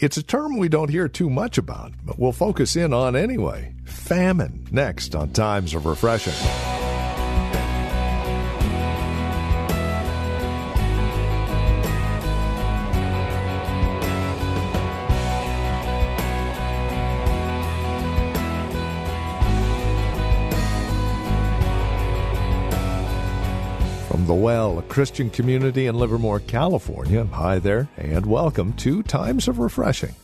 It's a term we don't hear too much about, but we'll focus in on anyway. Famine, next on Times of Refreshing. The Well, a Christian community in Livermore, California. Hi there, and welcome to Times of Refreshing.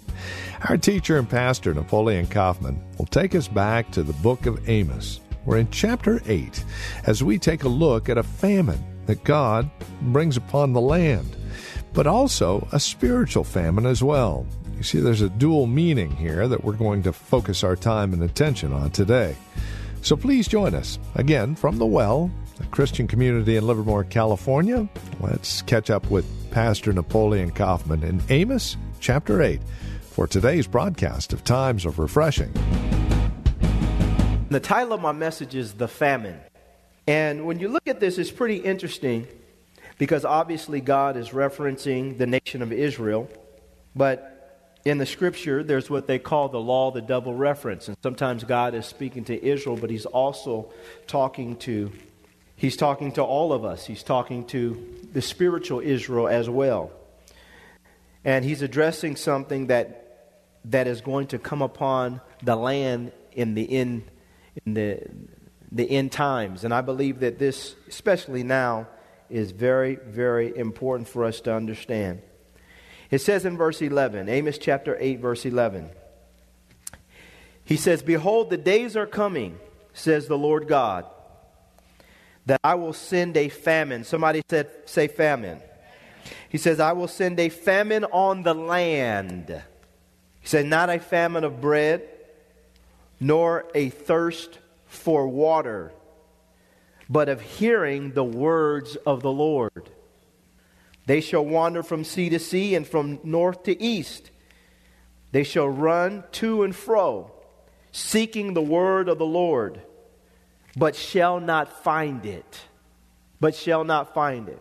Our teacher and pastor, Napoleon Kaufman, will take us back to the book of Amos. We're in chapter 8 as we take a look at a famine that God brings upon the land, but also a spiritual famine as well. You see, there's a dual meaning here that we're going to focus our time and attention on today. So please join us again from The Well, a Christian community in Livermore, California. Let's catch up with Pastor Napoleon Kaufman in Amos chapter 8 for today's broadcast of Times of Refreshing. The title of my message is The Famine. And when you look at this, it's pretty interesting because obviously God is referencing the nation of Israel. But in the scripture, there's what they call the law, the double reference. And sometimes God is speaking to Israel, but he's also talking to all of us. He's talking to the spiritual Israel as well. And he's addressing something that is going to come upon the land in the end times. And I believe that this, especially now, is very, very important for us to understand. It says in verse 11, Amos chapter 8, verse 11. He says, "Behold, the days are coming, says the Lord God, that I will send a famine." Somebody say famine. He says, "I will send a famine on the land." He said, "Not a famine of bread, nor a thirst for water, but of hearing the words of the Lord. They shall wander from sea to sea and from north to east. They shall run to and fro, seeking the word of the Lord, but shall not find it." But shall not find it.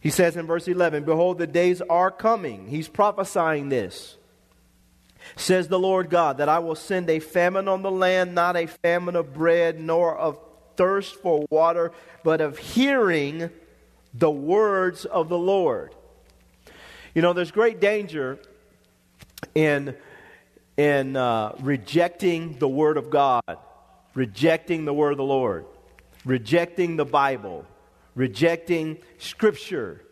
He says in verse 11, "Behold, the days are coming." He's prophesying this. "Says the Lord God, that I will send a famine on the land, not a famine of bread, nor of thirst for water, but of hearing the words of the Lord." You know, there's great danger in rejecting the word of God. Rejecting the word of the Lord, rejecting the Bible, rejecting Scripture,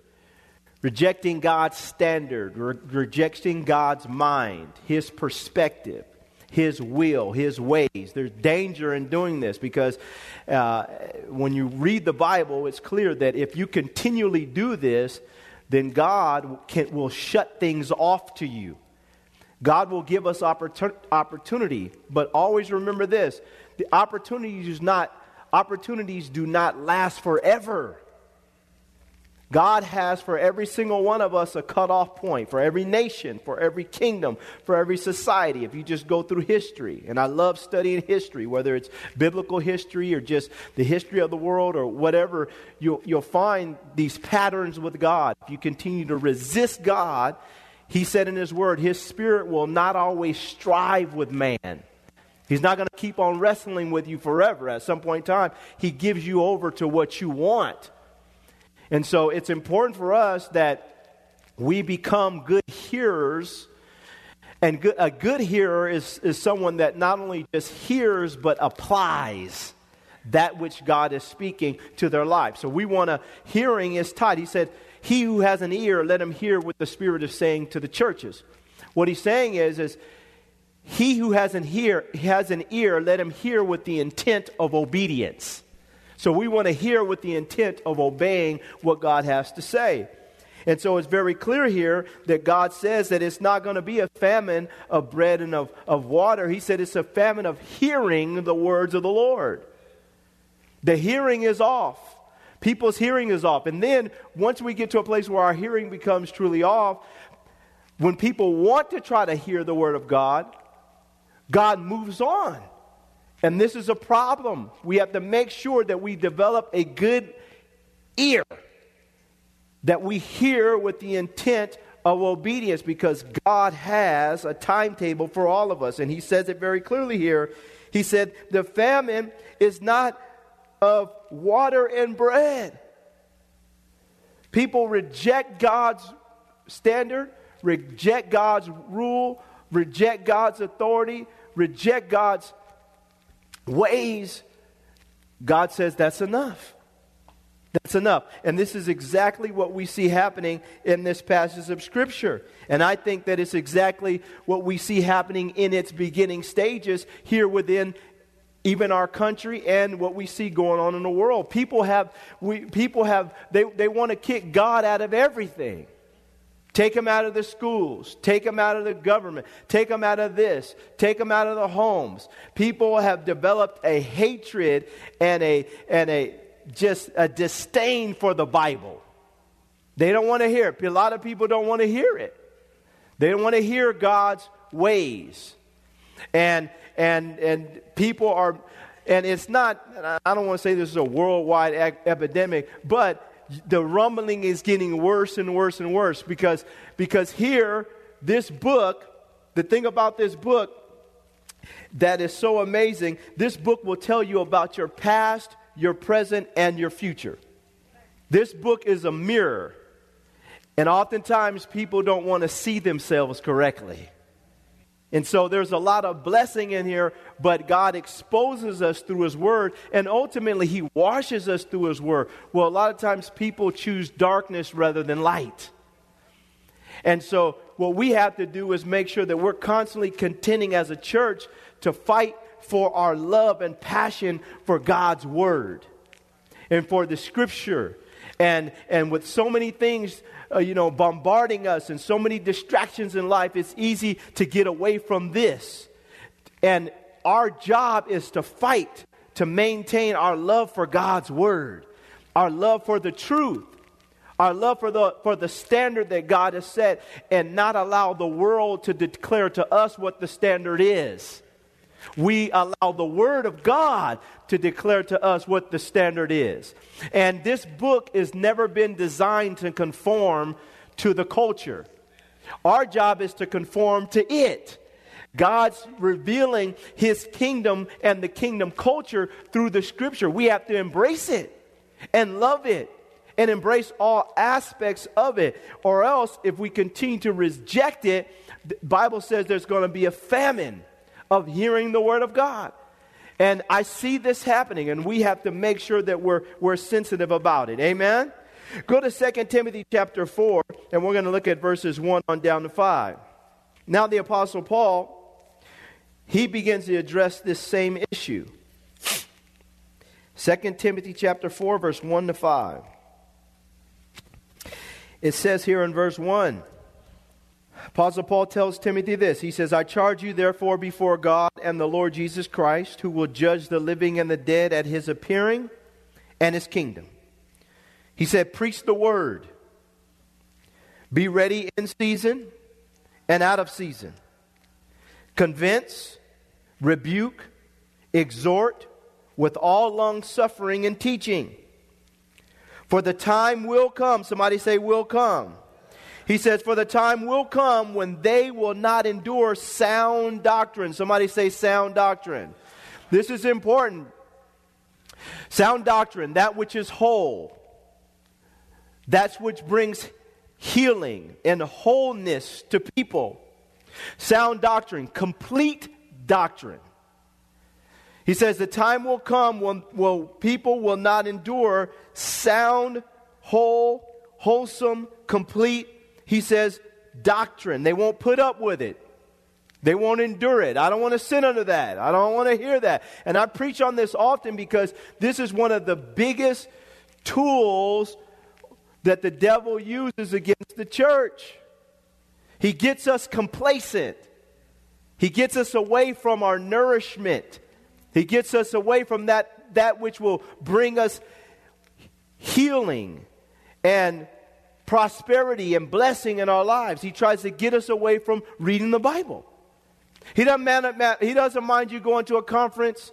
rejecting God's standard, rejecting God's mind, His perspective, His will, His ways. There's danger in doing this because when you read the Bible, it's clear that if you continually do this, then God will shut things off to you. God will give us opportunity, but always remember this. The opportunities do not last forever. God has for every single one of us a cutoff point, for every nation, for every kingdom, for every society. If you just go through history, and I love studying history, whether it's biblical history or just the history of the world or whatever, you'll find these patterns with God. If you continue to resist God, He said in His word, His spirit will not always strive with man. He's not going to keep on wrestling with you forever. At some point in time, He gives you over to what you want. And so it's important for us that we become good hearers. And a good hearer is someone that not only just hears, but applies that which God is speaking to their life. So we want to, hearing is tight. He said, "He who has an ear, let him hear what the Spirit is saying to the churches." What He's saying is he who has an ear, let him hear with the intent of obedience. So we want to hear with the intent of obeying what God has to say. And so it's very clear here that God says that it's not going to be a famine of bread and of water. He said it's a famine of hearing the words of the Lord. The hearing is off. People's hearing is off. And then once we get to a place where our hearing becomes truly off, when people want to try to hear the word of God, God moves on. And this is a problem. We have to make sure that we develop a good ear, that we hear with the intent of obedience, because God has a timetable for all of us. And he says it very clearly here. He said, the famine is not of water and bread. People reject God's standard, reject God's rule, reject God's authority, reject God's ways. God says that's enough. That's enough. And this is exactly what we see happening in this passage of Scripture. And I think that it's exactly what we see happening in its beginning stages here within even our country and what we see going on in the world. People want to kick God out of everything. Take him out of the schools. Take him out of the government. Take him out of this. Take him out of the homes. People have developed a hatred and a disdain for the Bible. They don't want to hear it. A lot of people don't want to hear it. They don't want to hear God's ways. And people are, and it's not, I don't want to say this is a worldwide epidemic, but the rumbling is getting worse and worse and worse, because here, this book, the thing about this book that is so amazing, this book will tell you about your past, your present, and your future. This book is a mirror. And oftentimes people don't want to see themselves correctly. And so there's a lot of blessing in here, but God exposes us through his word, and ultimately he washes us through his word. Well, a lot of times people choose darkness rather than light. And so what we have to do is make sure that we're constantly contending as a church to fight for our love and passion for God's word and for the Scripture. And with so many things, bombarding us and so many distractions in life, it's easy to get away from this. And our job is to fight to maintain our love for God's word, our love for the truth, our love for the standard that God has set, and not allow the world to declare to us what the standard is. We allow the Word of God to declare to us what the standard is. And this book has never been designed to conform to the culture. Our job is to conform to it. God's revealing His kingdom and the kingdom culture through the Scripture. We have to embrace it and love it and embrace all aspects of it. Or else, if we continue to reject it, the Bible says there's going to be a famine of hearing the word of God. And I see this happening, and we have to make sure that we're sensitive about it. Amen? Go to 2 Timothy chapter 4, and we're going to look at verses 1 on down to 5. Now the Apostle Paul, he begins to address this same issue. 2 Timothy chapter 4, verse 1 to 5. It says here in verse 1, Apostle Paul tells Timothy this. He says, I charge you therefore before God and the Lord Jesus Christ, who will judge the living and the dead at his appearing and his kingdom. He said, preach the word. Be ready in season and out of season. Convince, rebuke, exhort with all long suffering and teaching. For the time will come. Somebody say, will come. He says, for the time will come when they will not endure sound doctrine. Somebody say sound doctrine. This is important. Sound doctrine, that which is whole. That which brings healing and wholeness to people. Sound doctrine, complete doctrine. He says the time will come when people will not endure sound, whole, wholesome, complete doctrine. He says, doctrine. They won't put up with it. They won't endure it. I don't want to sit under that. I don't want to hear that. And I preach on this often because this is one of the biggest tools that the devil uses against the church. He gets us complacent. He gets us away from our nourishment. He gets us away from that which will bring us healing and prosperity and blessing in our lives. He tries to get us away from reading the Bible. He doesn't mind you going to a conference.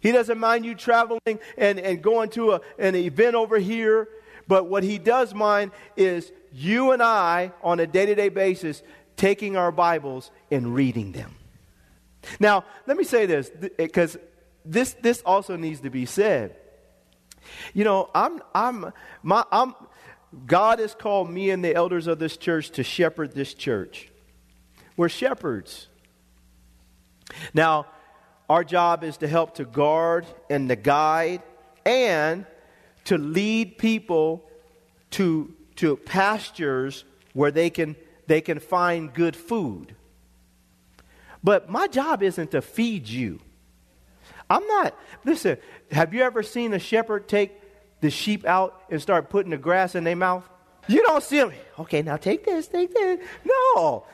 He doesn't mind you traveling and going to an event over here. But what he does mind is you and I, on a day-to-day basis, taking our Bibles and reading them. Now, let me say this, because this also needs to be said. You know, God has called me and the elders of this church to shepherd this church. We're shepherds. Now, our job is to help to guard and to guide and to lead people to pastures where they can find good food. But my job isn't to feed you. Listen, have you ever seen a shepherd take the sheep out and start putting the grass in their mouth? You don't see them. Okay, now take this. No.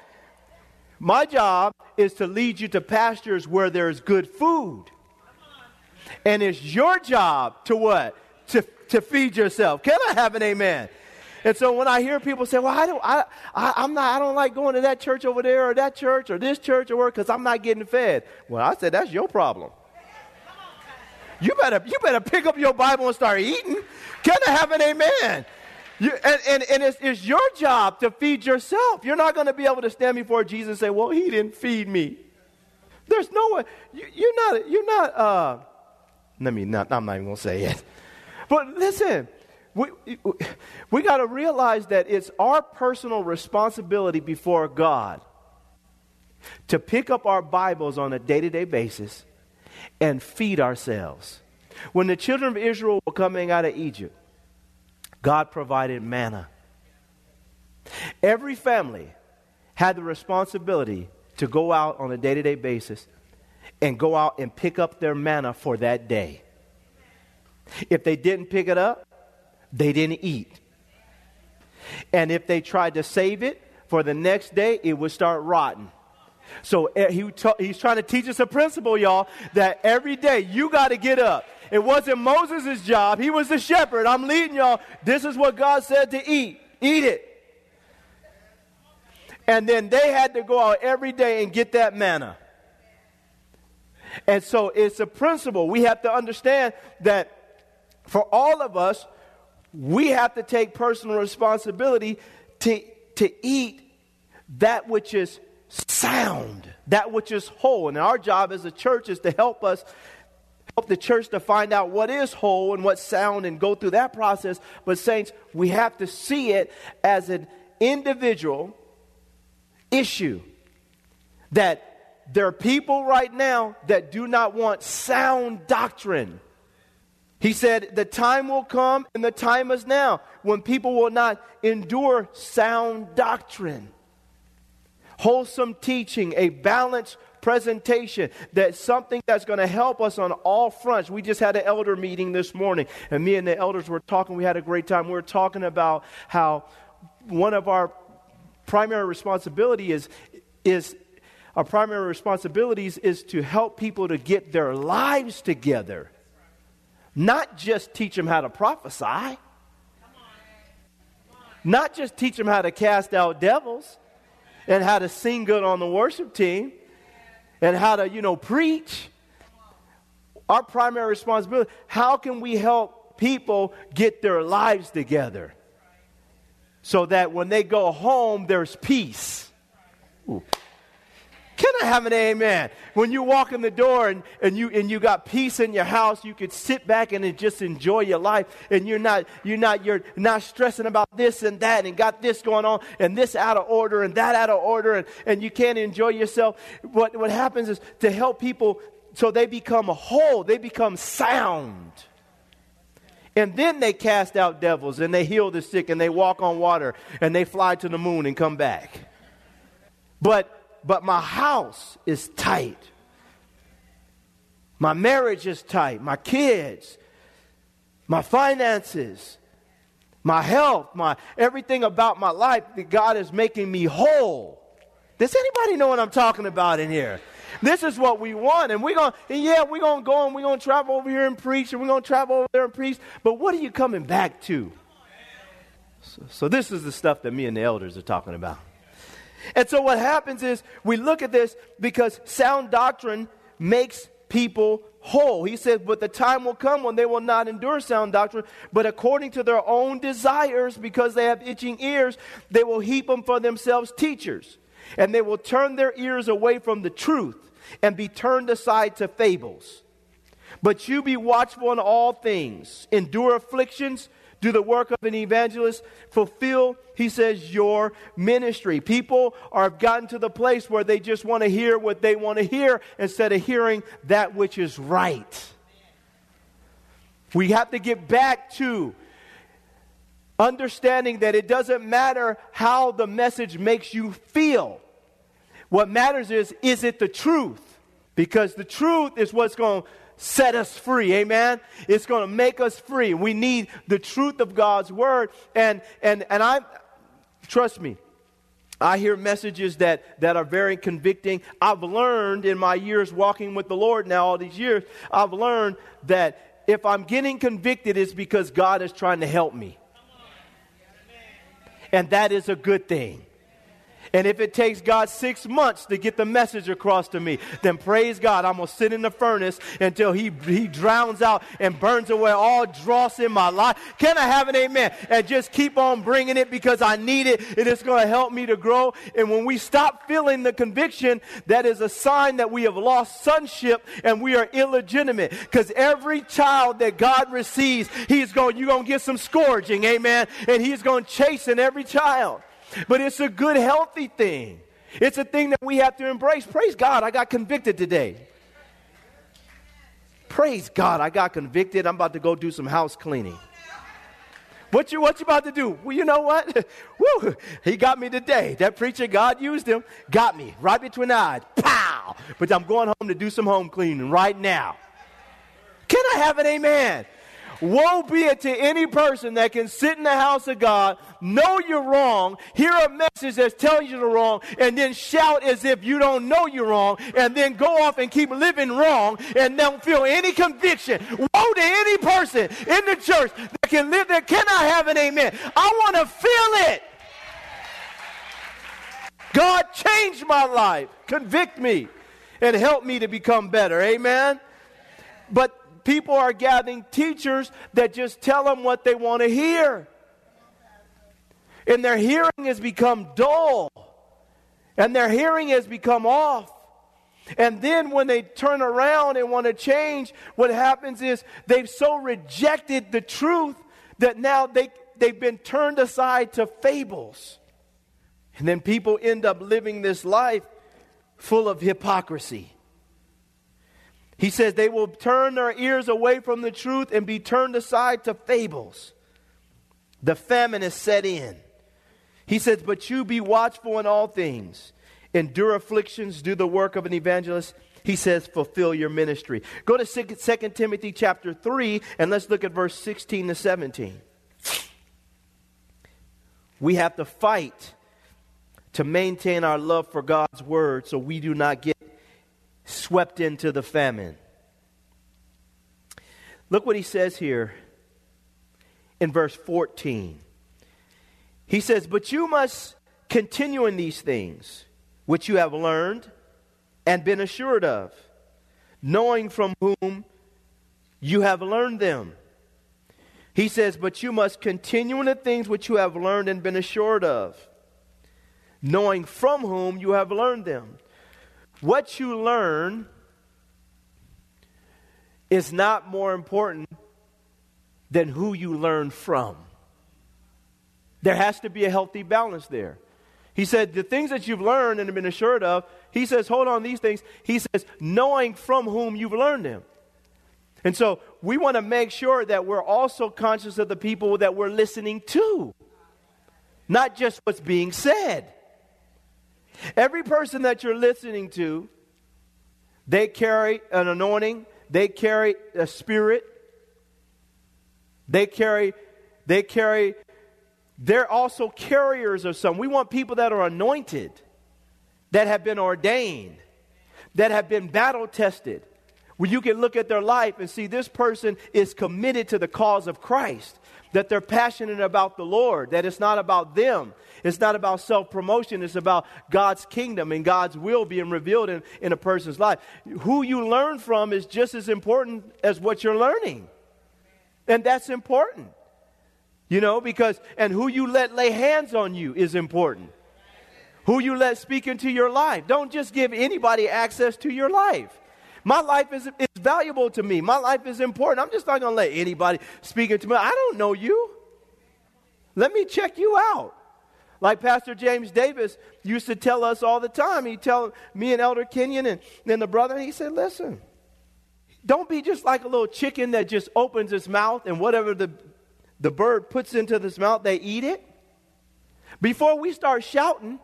My job is to lead you to pastures where there's good food. And it's your job to what? To feed yourself. Can I have an amen? And so when I hear people say, "Well, I don't like going to that church over there, or that church, or this church, or where, because I'm not getting fed." Well, I said, that's your problem. You better pick up your Bible and start eating. Can I have an amen? It's your job to feed yourself. You're not going to be able to stand before Jesus and say, "Well, he didn't feed me." There's no way. You're not. I'm not even going to say it. But listen. We got to realize that it's our personal responsibility before God to pick up our Bibles on a day-to-day basis and feed ourselves. When the children of Israel were coming out of Egypt, God provided manna. Every family had the responsibility to go out on a day-to-day basis and go out and pick up their manna for that day. If they didn't pick it up, they didn't eat. And if they tried to save it for the next day, it would start rotting. So he's trying to teach us a principle, y'all, that every day you got to get up. It wasn't Moses' job. He was the shepherd. I'm leading y'all. This is what God said to eat. Eat it. And then they had to go out every day and get that manna. And so it's a principle. We have to understand that for all of us, we have to take personal responsibility to eat that which is sound, that which is whole. And our job as a church is to help the church to find out what is whole and what's sound and go through that process. But saints, we have to see it as an individual issue, that there are people right now that do not want sound doctrine. He said, the time will come and the time is now when people will not endure sound doctrine. Wholesome teaching, a balanced presentation, that's something that's going to help us on all fronts. We just had an elder meeting this morning, and me and the elders were talking. We had a great time. We were talking about how one of our primary responsibility is to help people to get their lives together. Not just teach them how to prophesy. Come on. Come on. Not just teach them how to cast out devils and how to sing good on the worship team and how to, preach. Our primary responsibility, how can we help people get their lives together so that when they go home, there's peace? Ooh. Can I have an amen? When you walk in the door and you got peace in your house, you could sit back and just enjoy your life, and you're not stressing about this and that, and got this going on and this out of order and that out of order, and you can't enjoy yourself. What happens is to help people so they become whole, they become sound. And then they cast out devils and they heal the sick and they walk on water and they fly to the moon and come back. But my house is tight. My marriage is tight. My kids. My finances. my health, my everything about my life, that God is making me whole. Does anybody know what I'm talking about in here? This is what we want, and we're going to go and we're going to travel over here and preach, and we're going to travel over there and preach, but what are you coming back to? So this is the stuff that me and the elders are talking about. And so what happens is we look at this because sound doctrine makes people whole. He said, but the time will come when they will not endure sound doctrine, but according to their own desires, because they have itching ears, they will heap them for themselves teachers. And they will turn their ears away from the truth and be turned aside to fables. But you be watchful in all things. Endure afflictions. Do the work of an evangelist. Fulfill, he says, your ministry. People have gotten to the place where they just want to hear what they want to hear instead of hearing that which is right. We have to get back to understanding that it doesn't matter how the message makes you feel. What matters is it the truth? Because the truth is what's going to set us free. Amen? It's going to make us free. We need the truth of God's word. And I, trust me, I hear messages that are very convicting. I've learned in my years walking with the Lord now, all these years, I've learned that if I'm getting convicted, it's because God is trying to help me. And that is a good thing. And if it takes God 6 months to get the message across to me, then praise God, I'm going to sit in the furnace until he drowns out and burns away all dross in my life. Can I have an amen? And just keep on bringing it because I need it. It is going to help me to grow. And when we stop feeling the conviction, that is a sign that we have lost sonship and we are illegitimate. Because every child that God receives, you're going to get some scourging, amen? And he's going to chasten every child. But it's a good, healthy thing. It's a thing that we have to embrace. Praise God, I got convicted today. Praise God, I got convicted. I'm about to go do some house cleaning. What you about to do? Well, you know what? Woo! He got me today. That preacher, God used him, got me right between the eyes. Pow! But I'm going home to do some home cleaning right now. Can I have an amen? Woe be it to any person that can sit in the house of God, know you're wrong, hear a message that's telling you the wrong, and then shout as if you don't know you're wrong, and then go off and keep living wrong, and don't feel any conviction. Woe to any person in the church that can live there. Can I have an amen? I want to feel it. God, change my life. Convict me and help me to become better. Amen? But people are gathering teachers that just tell them what they want to hear. And their hearing has become dull. And their hearing has become off. And then when they turn around and want to change, what happens is they've so rejected the truth that now they've been turned aside to fables. And then people end up living this life full of hypocrisy. He says they will turn their ears away from the truth and be turned aside to fables. The famine is set in. He says, but you be watchful in all things. Endure afflictions, do the work of an evangelist. He says, fulfill your ministry. Go to 2 Timothy chapter 3 and let's look at verse 16 to 17. We have to fight to maintain our love for God's word so we do not get swept into the famine. Look what he says here in verse 14. He says, but you must continue in these things which you have learned and been assured of, knowing from whom you have learned them. He says, but you must continue in the things which you have learned and been assured of, knowing from whom you have learned them. What you learn is not more important than who you learn from. There has to be a healthy balance there. He said, the things that you've learned and have been assured of, he says, hold on to these things. He says, knowing from whom you've learned them. And so we want to make sure that we're also conscious of the people that we're listening to, not just what's being said. Every person that you're listening to, they carry an anointing, they carry a spirit, they carry they're also carriers of something. We want people that are anointed, that have been ordained, that have been battle tested, where you can look at their life and see this person is committed to the cause of Christ, that they're passionate about the Lord, that it's not about them. It's not about self-promotion. It's about God's kingdom and God's will being revealed in a person's life. Who you learn from is just as important as what you're learning. And that's important. You know, because, and who you let lay hands on you is important. Who you let speak into your life. Don't just give anybody access to your life. My life is valuable to me. My life is important. I'm just not going to let anybody speak into me. I don't know you. Let me check you out. Like Pastor James Davis used to tell us all the time. He'd tell me and Elder Kenyon and then the brother, he said, listen, don't be just like a little chicken that just opens its mouth and whatever the bird puts into this mouth, they eat it. Before we start shouting,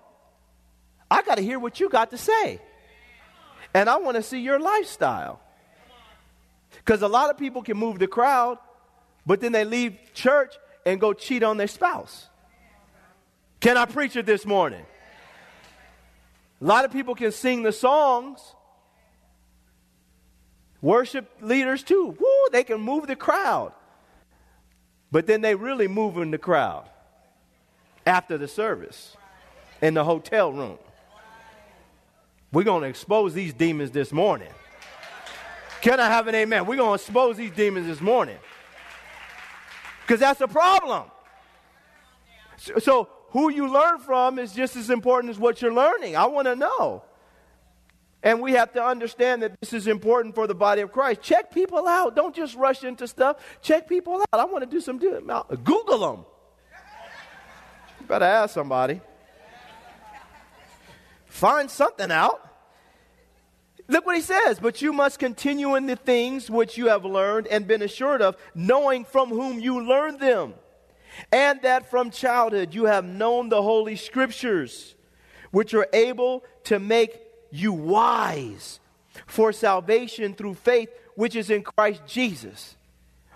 I got to hear what you got to say. And I want to see your lifestyle. Because a lot of people can move the crowd, but then they leave church and go cheat on their spouse. Can I preach it this morning? A lot of people can sing the songs. Worship leaders too. Woo, they can move the crowd. But then they really move in the crowd after the service in the hotel room. We're going to expose these demons this morning. Can I have an amen? We're going to expose these demons this morning. Because that's a problem. So who you learn from is just as important as what you're learning. I want to know. And we have to understand that this is important for the body of Christ. Check people out. Don't just rush into stuff. Check people out. I want to do some Google them. You better ask somebody. Find something out. Look what he says. But you must continue in the things which you have learned and been assured of, knowing from whom you learned them. And that from childhood you have known the Holy Scriptures, which are able to make you wise for salvation through faith, which is in Christ Jesus.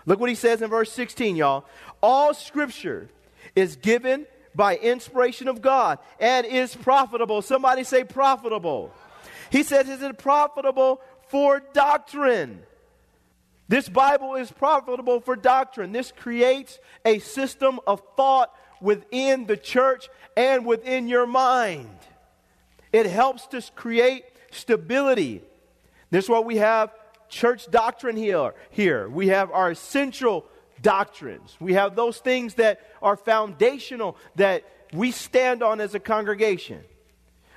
Look what he says in verse 16, y'all. All Scripture is given by inspiration of God and is profitable. Somebody say profitable. He says, is it profitable for doctrine? This Bible is profitable for doctrine. This creates a system of thought within the church and within your mind. It helps to create stability. This is why we have church doctrine here. We have our essential doctrines. We have those things that are foundational that we stand on as a congregation.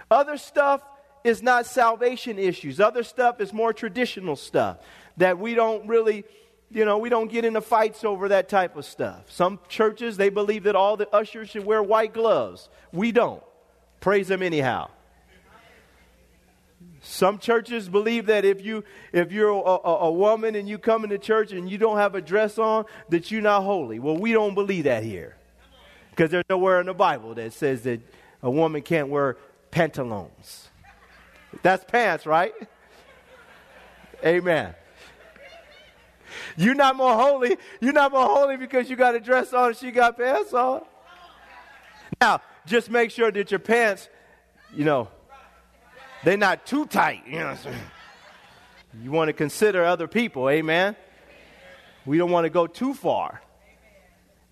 Other stuff is not salvation issues. Other stuff is more traditional stuff that we don't really, we don't get into fights over that type of stuff. Some churches, they believe that all the ushers should wear white gloves. We don't. Praise them anyhow. Some churches believe that if you're a woman and you come into church and you don't have a dress on, that you're not holy. Well, we don't believe that here. Because there's nowhere in the Bible that says that a woman can't wear pantaloons. That's pants, right? Amen. You're not more holy because you got a dress on and she got pants on. Now, just make sure that your pants, they're not too tight. You want to consider other people, amen? We don't want to go too far.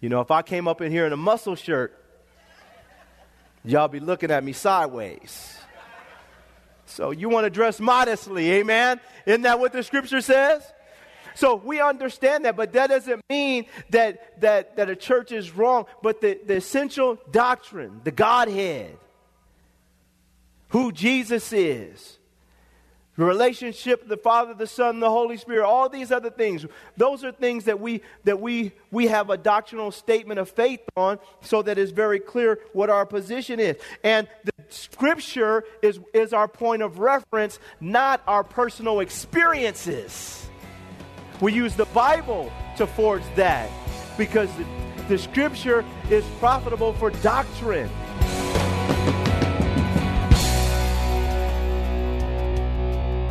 If I came up in here in a muscle shirt, y'all be looking at me sideways. So you want to dress modestly, amen? Isn't that what the Scripture says? So we understand that, but that doesn't mean that a church is wrong. But the essential doctrine, the Godhead, who Jesus is, the relationship, the Father, the Son, the Holy Spirit, all these other things. Those are things that we have a doctrinal statement of faith on, so that it's very clear what our position is. And the Scripture is our point of reference, not our personal experiences. We use the Bible to forge that, because the Scripture is profitable for doctrine.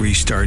Three-star